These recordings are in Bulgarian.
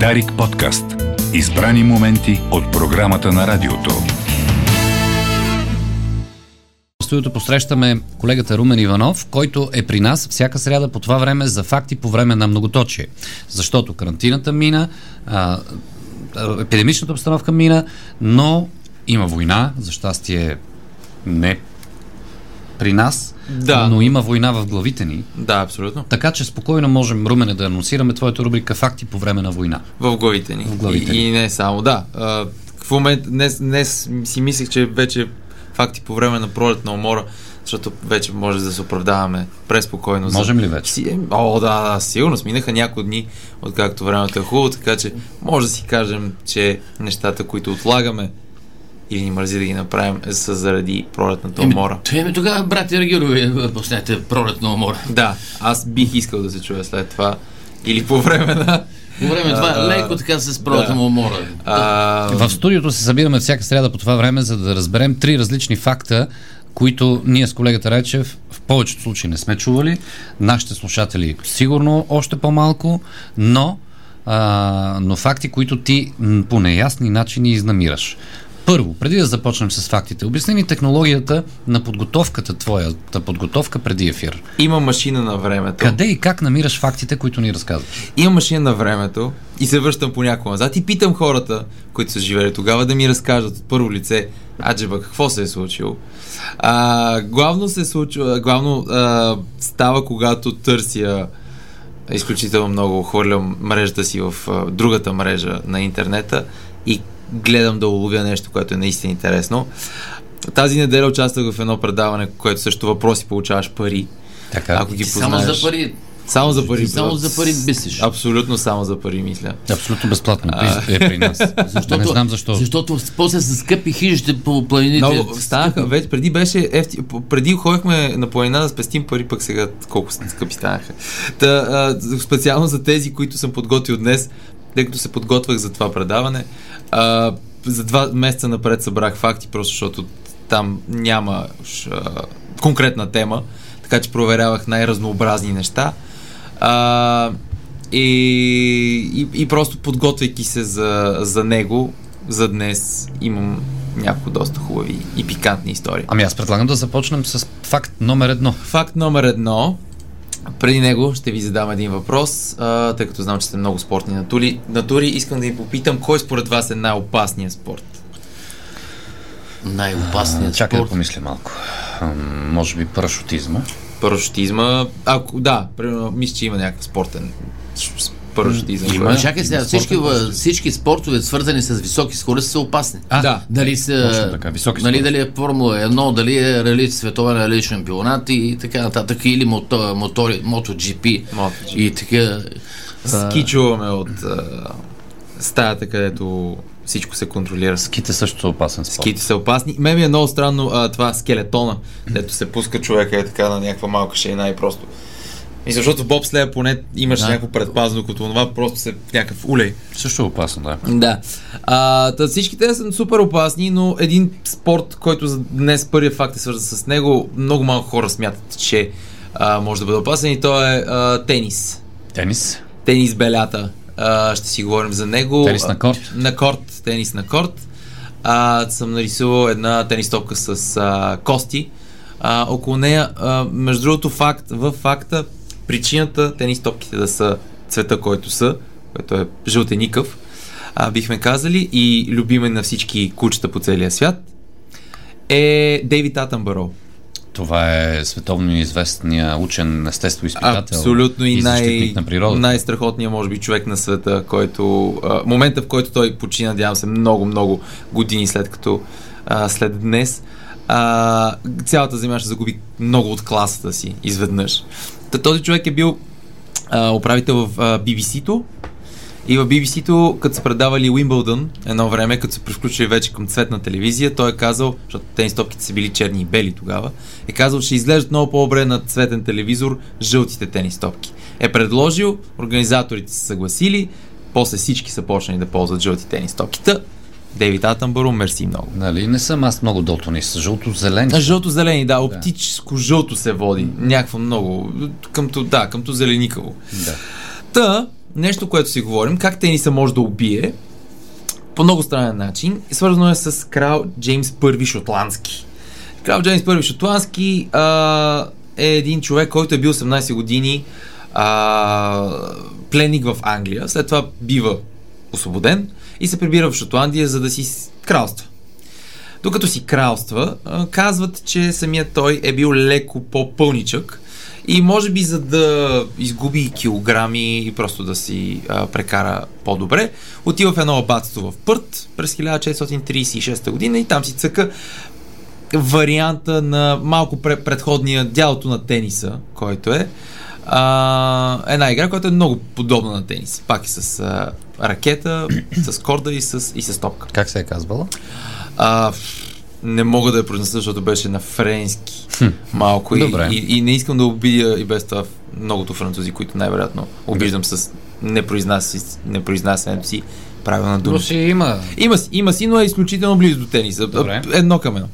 Дарик подкаст. Избрани моменти от програмата на радиото. В студиото посрещаме колегата Румен Иванов, който е при нас всяка сряда по това време за факти по време на многоточие. Защото карантината мина, епидемичната обстановка мина, но има война, за щастие не при нас, да, но има война в главите ни. Да, абсолютно. Така че спокойно можем, Румене, да анонсираме твоята рубрика «Факти по време на война». В главите ни. В главите ни. И не само, да. В момента, днес си мислех, че вече факти по време на пролет на умора, защото вече може да се оправдаваме преспокойно. Можем ли вече? О, да, сигурно. Минаха някои дни, откакто времето е хубаво, така че може да си кажем, че нещата, които отлагаме, или ни мързи да ги направим, са заради пролетната умора. Тогава, брат Ергюрови, поснете пролетна умора. Да, аз бих искал да се чуя след това. Или по време на... По време на това, леко така с пролетна умора. В студиото се събираме всяка сряда по това време, за да разберем три различни факта, които ние с колегата Райчев в повечето случаи не сме чували. Нашите слушатели сигурно още по-малко, но факти, които ти по неясни начини изнамираш. Първо, преди да започнем с фактите, обясни ни технологията на подготовката, твоята подготовка преди ефир. Има машина на времето. Къде и как намираш фактите, които ни разказваш? Има машина на времето и се връщам понякога назад и питам хората, които са живели тогава, да ми разкажат от първо лице аджеба какво се е случило. Главно става, когато търся изключително много, хвърлям мрежата си в другата мрежа на интернета и гледам да уловя нещо, което е наистина интересно. Тази неделя участвах в едно предаване, което също въпроси получаваш пари. Така. Ако ги познаеш. Само за пари. Само за пари. Само за пари бисиш. Абсолютно само за пари, мисля. Абсолютно безплатно е при нас. Защото, не знам защо. Защото после са скъпи хижите по планините. Много станаха. Вече преди беше ефти. Преди ходихме на планина да спестим пари, пък сега колко скъпи станаха. Специално за тези, които съм подготвил днес, тъй като се подготвях за това предаване, за 2 месеца напред събрах факти, просто защото там няма конкретна тема, така че проверявах най-разнообразни неща и просто подготвяйки се за него, за днес имам няколко доста хубави и пикантни истории. Ами аз предлагам да започнем с факт номер 1. Факт номер 1. Преди него ще ви задам един въпрос, тъй като знам, че сте много спортни натури. Искам да ви попитам, кой според вас е най-опасният спорт? Най-опасният спорт? Чакай да помисля малко. Може би парашутизма? Парашутизма, ако да, мисля, че има някакъв спортен парашутизъм. Има, чакай сега, всички спортове, свързани с високи скорости, са опасни. Дали са, така, дали е Формула 1, дали е рали световен рали шампионат и така нататък, или мотори, MotoGP. И така. Скичуваме от стаята, където всичко се контролира. Ските също са опасен спорт. Ските са опасни. Мен ми е много странно това скелетона, дето се пуска човека е така на някаква малка шейна и просто. И защото бобслея поне имаш някакво предпазно, като това просто се някакъв улей. Също е опасно, да. Всички те са супер опасни, но един спорт, който за днес първият факт е свързан с него, много малко хора смятат, че може да бъде опасен и то е тенис. Тенис? Тенис белята. Ще си говорим за него. Тенис на корт? На корт, тенис на корт. Съм нарисувал една тенис топка с кости. Около нея, между другото, във факта, причината тенис топките да са цвета, който е жълтеникъв, бихме казали, и любимен на всички кучета по целия свят, е Дейвид Атънбърро. Това е световно известният учен, естествоизпитател. Абсолютно и защитник на природата. Най-страхотният, може би, човек на света, който... момента, в който той почина, надявам се, много години след днес, цялата земя ще загуби много от класата си изведнъж. Този човек е бил управител в BBC-то и в BBC-то, като са предавали Уимбълдън едно време, като се превключили вече към цветна телевизия, той е казал, защото тенис топките са били черни и бели тогава, е казал, ще изглеждат много по-добре на цветен телевизор жълтите тенис топки. Е предложил, организаторите са съгласили, после всички са почнали да ползват жълти тенис топките. Дейвид Атънбърро, мерси много. Нали, не съм аз много долтонист, жълто-зелени. Жълто-зелени, да, оптическо жълто се води. Някакво много, къмто зеленикаво. Да. Та, нещо, което си говорим, как тениса може да убие по много странен начин, свързано е с крал Джеймс I Шотландски. Крал Джеймс I Шотландски е един човек, който е бил 18 години пленник в Англия, след това бива освободен и се прибира в Шотландия, за да си кралства. Докато си кралства, казват, че самият той е бил леко по-пълничък и може би за да изгуби килограми и просто да си прекара по-добре, отива в едно абатство в Пърт през 1636 година и там си цъка варианта на малко предходния дялото на тениса, който е една игра, която е много подобна на тенис. Пак и с ракета, с корда и с топка. Как се е казвала? Не мога да я произнеса, защото беше на френски малко и не искам да обидя и без това многото французи, които най-вероятно обиждам с непроизнасянето си правилна дума. Но си има си, но е изключително близо до тениса. Добре. Едно към едно.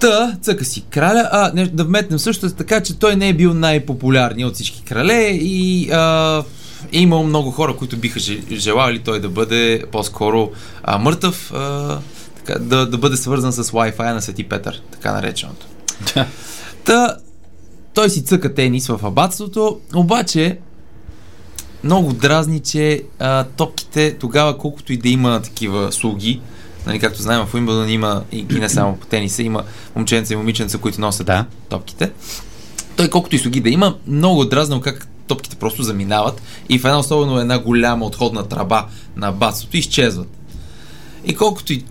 Та, цъка си краля, да вметнем също така, че той не е бил най-популярният от всички крале и е имал много хора, които биха желали той да бъде по-скоро мъртъв, така, да бъде свързан с Wi-Fi на Свети Петър, така нареченото. Та, той си цъка тенис в абатството, обаче много дразни, че топките тогава, колкото и да има такива слуги, нали, както знаем, в Уимбълдън има и не само по тениса, има момченца и момиченца, които носят топките. Той колкото и слуги да има, много дразнал как топките просто заминават и в една особено една голяма отходна тръба на абатството изчезват. И колкото и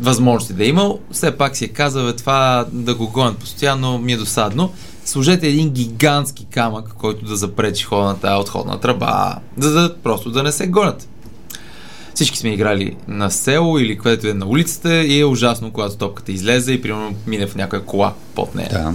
възможности да е имал, все пак си е казал, това да го гонят постоянно ми е досадно. Сложете един гигантски камък, който да запречи ходната отходна тръба, за да просто да не се гонят. Всички сме играли на село или където е на улицата и е ужасно, когато топката излезе и примерно мине в някоя кола под нея. Да.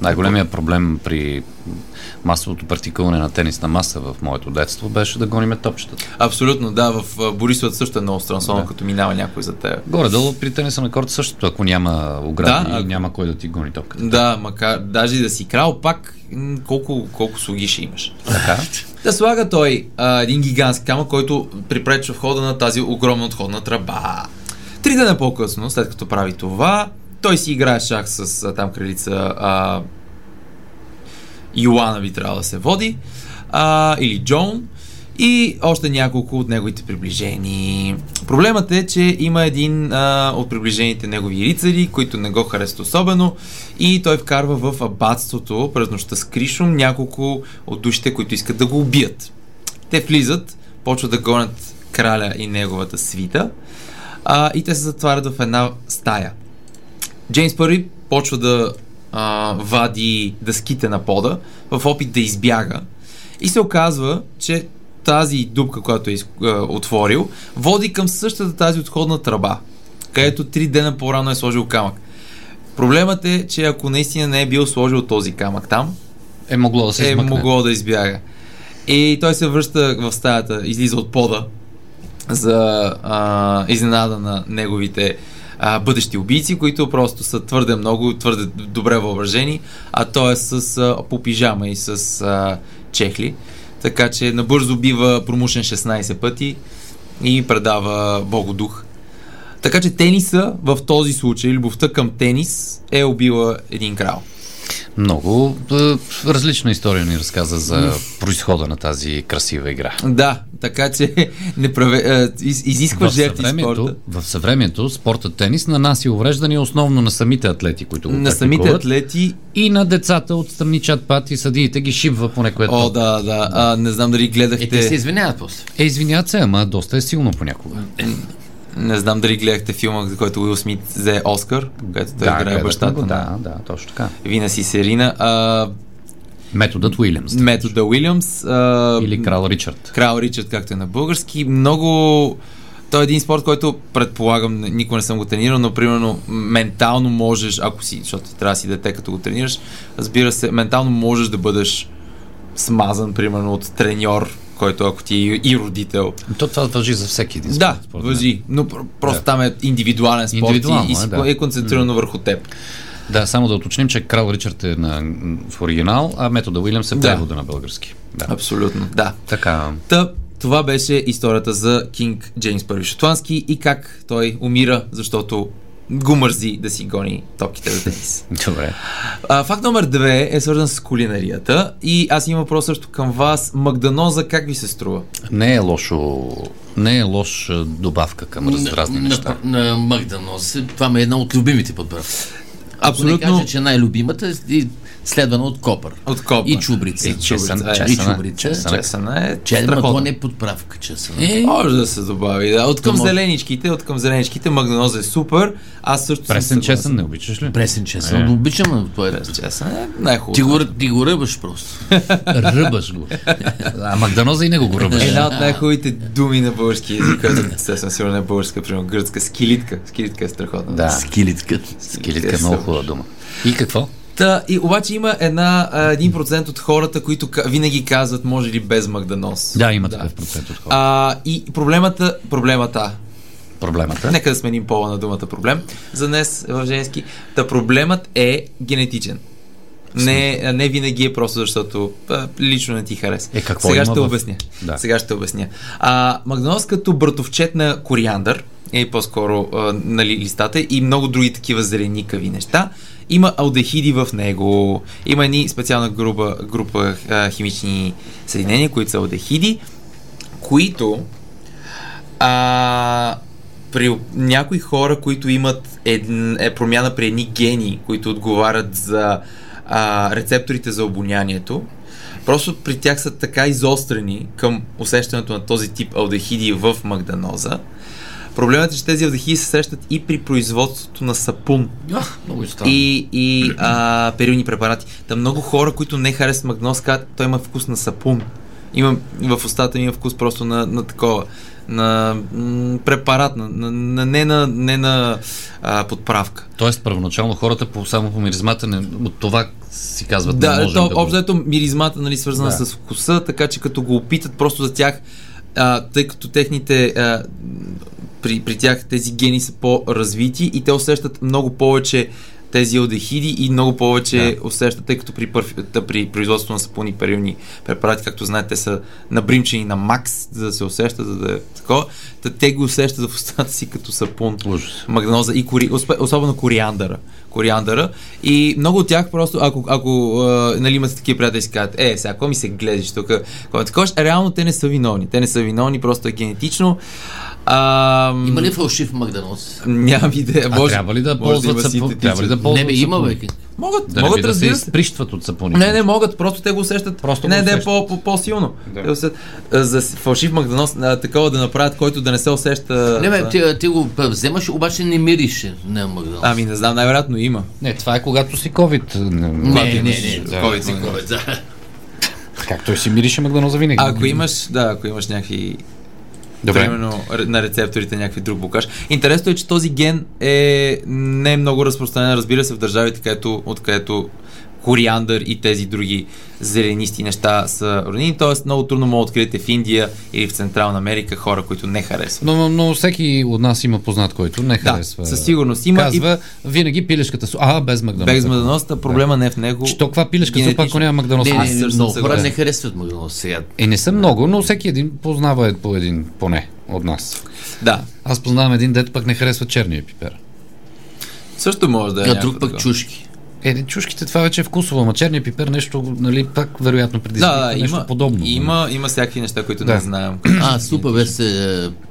Най-големият проблем при масовото практикуване на тенис на маса в моето детство беше да гониме топчетата. Абсолютно, да. В Борисовата също е много странно, като минава някой за теб. Горе-долу при тениса на корта същото, ако няма огради, няма кой да ти гони топката. Да, макар даже и да си крал, пак колко слуги ще имаш. Така. Да слага той един гигантски камък, който припречва входа на тази огромна отходна тръба. 3 дена по-късно, след като прави това, той си играе шах с там кралица Йоана би трябва да се води, или Джон, и още няколко от неговите приближени. Проблемът е, че има един от приближените негови рицари, които не го харесват особено, и той вкарва в абатството през нощта с кришом няколко от душите, които искат да го убият. Те влизат, почват да гонят краля и неговата свита, и те се затварят в една стая. Джеймс I почва да вади дъските на пода в опит да избяга и се оказва, че тази дупка, която е отворил, води към същата тази отходна тръба, където 3 дена по-рано е сложил камък. Проблемът е, че ако наистина не е бил сложил този камък там, е могло да се измъкне. Могло да избяга. И той се връща в стаята, излиза от пода за изненада на неговите бъдещи убийци, които просто са твърде много, твърде добре въоръжени, а той е с по пижама и с чехли. Така че набързо бива промушен 16 пъти и предава богодух. Така че тениса в този случай, любовта към тенис е убила един крал. Много различна история ни разказа за произхода на тази красива игра. Да, така че изисква жертви спорта. В съвремието спортът тенис нанася увреждания основно на самите атлети, които го практикуват. На самите атлети и на децата от страничат пат и съдиите ги шибва понекое. О, да. Не знам дали гледахте. Те се извиняват после. Извиняват се, ама доста е силно понякога. Не знам дали гледахте филма, за който Уил Смит взе Оскар, където той играе бащата. Да, точно така. Винас и Серина. Методът Уилямс. Метода Уилямс. Или Крал Ричард. Крал Ричард, както е на български. Много... Той е един спорт, който предполагам, никога не съм го тренирал, но примерно ментално можеш, ако си, защото трябва да си дете, като го тренираш, разбира се, ментално можеш да бъдеш смазан, примерно, от треньор, който ако ти е и родител. То това дължи за всеки един спорт. Да, дължи, но просто там е индивидуален спорт и е концентрирано върху теб. Да, само да уточним, че Крал Ричард е в оригинал, а метода Уилямс е превода на български. Да. Абсолютно, да. Така. Това беше историята за Кинг Джеймс I Шотландски и как той умира, защото го мързи да си гони топките за тенис. Добре. Факт номер 2 е свързан с кулинарията и аз имам въпрос също към вас. Магданоза как ви се струва? Не е лошо. Не е лоша добавка към разни неща. На магданоза, това ме е една от любимите подбърки. Абсолютно. Ако не кажа, че най-любимата е следвана от копър. От копър. И чубрица. Чесана е страхотно. Не подправка чесана. Може да се добави. Да. От към зеленичките магданоза е супер. Аз също пресен чесън не обичаш ли? Пресен чесън. Не обичам. Това е пресен чесън. Най-хубаво. Ти го ръбаш просто. Ръбаш го. А магданоза и не го ръбаш. Една от най-хубавите думи на български език. Естествено, сигурно не българска, примерно гръцка. Скилитка. Скилитка е страхотна. Да. Скилитка е много хубава дума. И какво? И обаче има 1% от хората, които винаги казват, може ли без магданоз. Да, има такъв процент от хората. И проблемата. Нека да сменим пола на думата проблем. За днес в женски. Проблемът е генетичен. Не винаги е просто защото лично не ти хареса. Сега ще обясня. Да. Сега ще обясня. Магданоз като братовчет на кориандър е по-скоро листата и много други такива зеленикави неща. Има алдехиди в него. Има едни специална група химични съединения, които са алдехиди, които при някои хора, които имат промяна при едни гени, които отговарят за рецепторите за обонянието, просто при тях са така изострени към усещането на този тип алдехиди в магданоза. Проблемът е, че тези алдехиди се срещат и при производството на сапун и перилни препарати. Много хора, които не харесват магданоз, казват, той има вкус на сапун. В устата ми има вкус просто на такова, на препарат, не на подправка. Тоест, първоначално хората само по миризмата от това си казват, не можем да го... Общо миризмата, свързана с вкуса, така че като го опитат просто за тях, тъй като техните... При тях тези гени са по-развити и те усещат много повече тези алдехиди и много повече усещат, тъй като при производството на сапуни перилни препарати, както знаете, са набримчени на макс, за да се усещат, за да е такова. Те го усещат в устата си като сапун, магданоза и особено кориандъра. И много от тях просто, ако имате такива приятели, си казват, сега, ако ми се гледаш тук, реално те не са виновни. Те не са виновни, просто е генетично. Има ли фалшив магданоз? Нямам идея. Трябва ли да ползват сапун? Не бе, има веки. Могат да се изприщват от сапуни. Не могат, просто те го усещат. По-силно. Да. За фалшив магданоз такова да направят, който да не се усеща... Не бе, ти го вземаш, обаче не мириш на магданоз. Не знам, най-вероятно има. Не, това е когато си COVID. Не, COVID си COVID, да. Как той си мирише магданоза винаги? Ако имаш някакви... Примерно на рецепторите някакви друг блокаж. Интересно е, че този ген не е много разпространен, разбира се, в държавите, откъдето кориандър и тези други зеленисти неща са родини, т.е. много трудно мога да откриете в Индия или в Централна Америка хора, които не харесват. Но всеки от нас има познат, който не харесва. Да, със сигурност има. Казва, винаги пилешката супа. Без магданоз. Без магданоз, проблема не е в него. Що каква пилешка супа, ако няма магданоз? Много хора не харесват магданоз сега. Не са много, но всеки един познава по един поне от нас. Да. Аз познавам един дет, пък не харесва черния пипер. Също може да е. А друг пък чушки. Чушките това вече е вкусово, ама черния пипер нещо, пак вероятно предизвиква нещо подобно. Има всякакви неща, които не знаем. Супа без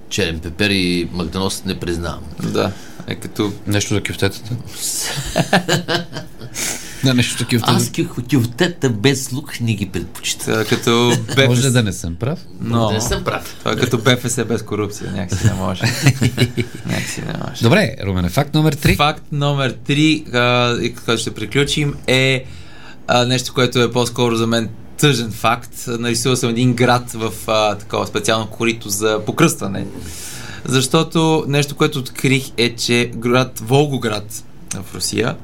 черен пипер и магданоз не признавам. Да, като... Нещо за кюфтетата. Нещо за кюфтета. Аз кюфтета без лук не ги предпочитам. Може да не съм прав? Но... Не съм прав. Това като БФС без корупция, някакси не може. Добре, Румен, факт номер 3. Факт номер 3, който ще приключим, е нещо, което е по-скоро за мен тъжен факт. Нарисува съм един град в такова специално корито за покръстване. Защото нещо, което открих е, че град Волгоград в Русия,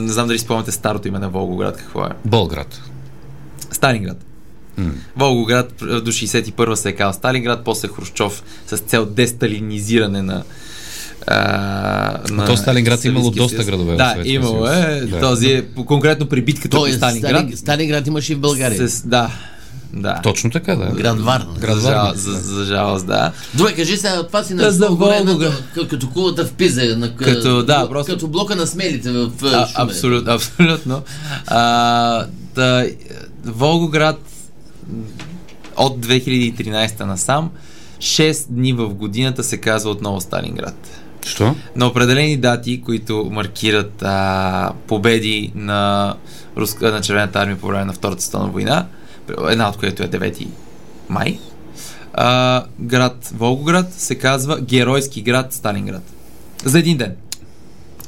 не знам дали спомняте старото име на Волгоград, какво е? Болград. Сталинград. Волгоград до 61-а се е казал Сталинград, после Хрущов с цел десталинизиране на На... То Сталинград е имало доста градове. Да, имало е. Да. Този, конкретно при битката по Сталинград. Сталинград имаше и в България. Да. Точно така, да. Град Варна. За жалост, да. Добре, кажи сега, това си на Волгоград, като кулата в Пиза, като блока на смелите в Шумен. Абсолютно. Волгоград от 2013 насам 6 дни в годината се казва отново Сталинград. Що? На определени дати, които маркират победи на Червената армия по време на Втората световна война, една от която е 9 май, град Волгоград се казва Геройски град Сталинград. За един ден.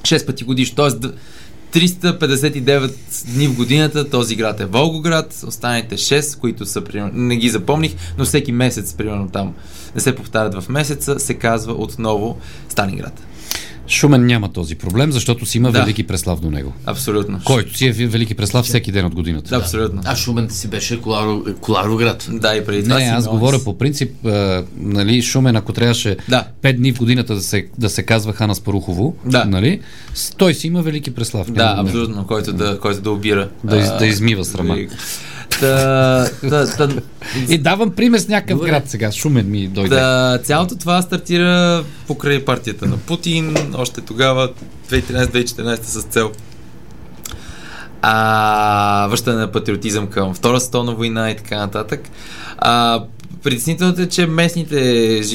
6 пъти годишно, т.е. 359 дни в годината този град е Волгоград, останалите 6, които са, не ги запомних, но всеки месец, примерно там, не се повтарят в месеца, се казва отново Сталинград. Шумен няма този проблем, защото си има Велики Преслав до него. Абсолютно. Който си е Велики Преслав всеки ден от годината. Да, абсолютно. А Шумен си беше Коларовград. Да, и преди това. Не, аз говоря по принцип, нали, Шумен, ако трябваше 5 дни в годината да се казва Хана Спарухово, нали, той си има Велики Преслав. Да, абсолютно, който да обира. Да измива срама. И давам пример с някакъв град сега. Шумен ми дойде. Цялото това стартира покрай партията на Путин, още тогава, 2013-2014 с цел връщане на патриотизъм към Втората световна война и така нататък. Притеснителното е, че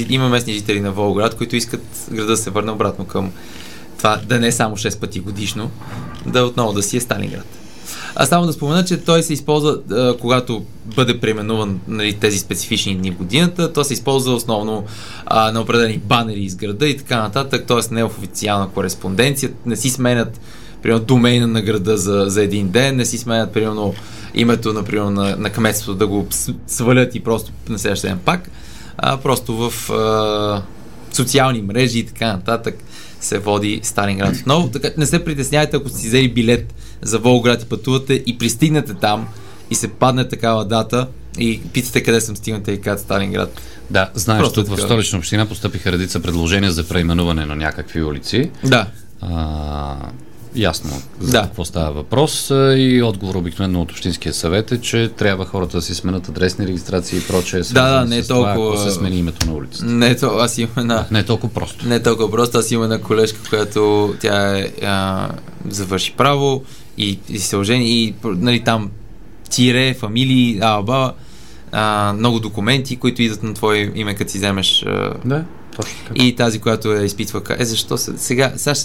има местни жители на Волгоград, които искат града да се върне обратно към това, да не е само 6 пъти годишно, да отново да си е Сталинград. А само да спомена, че той се използва, когато бъде преименуван, нали, тези специфични дни в годината, то се използва основно на определени банери из града и така нататък, т.е. не в официална кореспонденция, не си сменят, примерно, домейна на града за един ден, не си сменят, примерно, името, например, на кметството да го свалят и просто на следващия ден пак, просто в социални мрежи и така нататък се води Сталинград отново. Така, не се притеснявайте, ако си взели билет за Волгоград и пътувате и пристигнете там и се падне такава дата и питате къде съм стигнал и кат Сталинград. Да, знаеш, тук в Столична община постъпиха редица предложения за преименуване на някакви улици. Да. Ясно за какво става въпрос и отговор обикновено от Общинския съвет е, че трябва хората да си сменят адресни регистрации и прочее. Не е толкова... ако се смени името на улицата. Не е толкова просто. Не е толкова просто. Аз имам една колежка, която тя завърши право и се ожени и, нали, там тире, фамилии, много документи, които идват на твое име, като си вземеш... И тази, която я изпитва, защо сега ще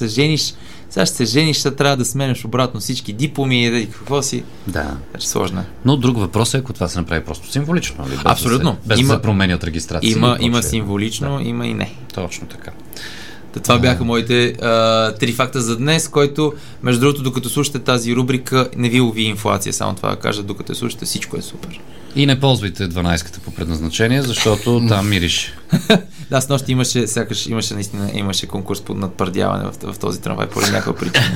се жениш, ще трябва да сменеш обратно всички дипломи и какво си. Да. Сложно. Но друг въпрос е, ако това се направи просто символично. Ли? Абсолютно. Без да променят регистрация. Има символично, има и не. Точно така. Това бяха моите 3 факта за днес, който, между другото, докато слушате тази рубрика, не ви лови инфлация. Само това да кажа, докато слушате, всичко е супер. И не ползвайте 12-ката по предназначение, защото там мирише. Да, снощи имаше конкурс по надпърдяване в този трамвай, поради някаква причина.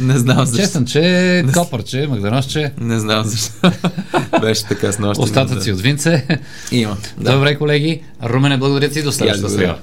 Не знам защо. Честен, че копърче, магданоще. Не знам защо. Беше така снощи. Остатъци от винце. Има. Добре, колеги. Румене, благодаря ти. До следващата сряда.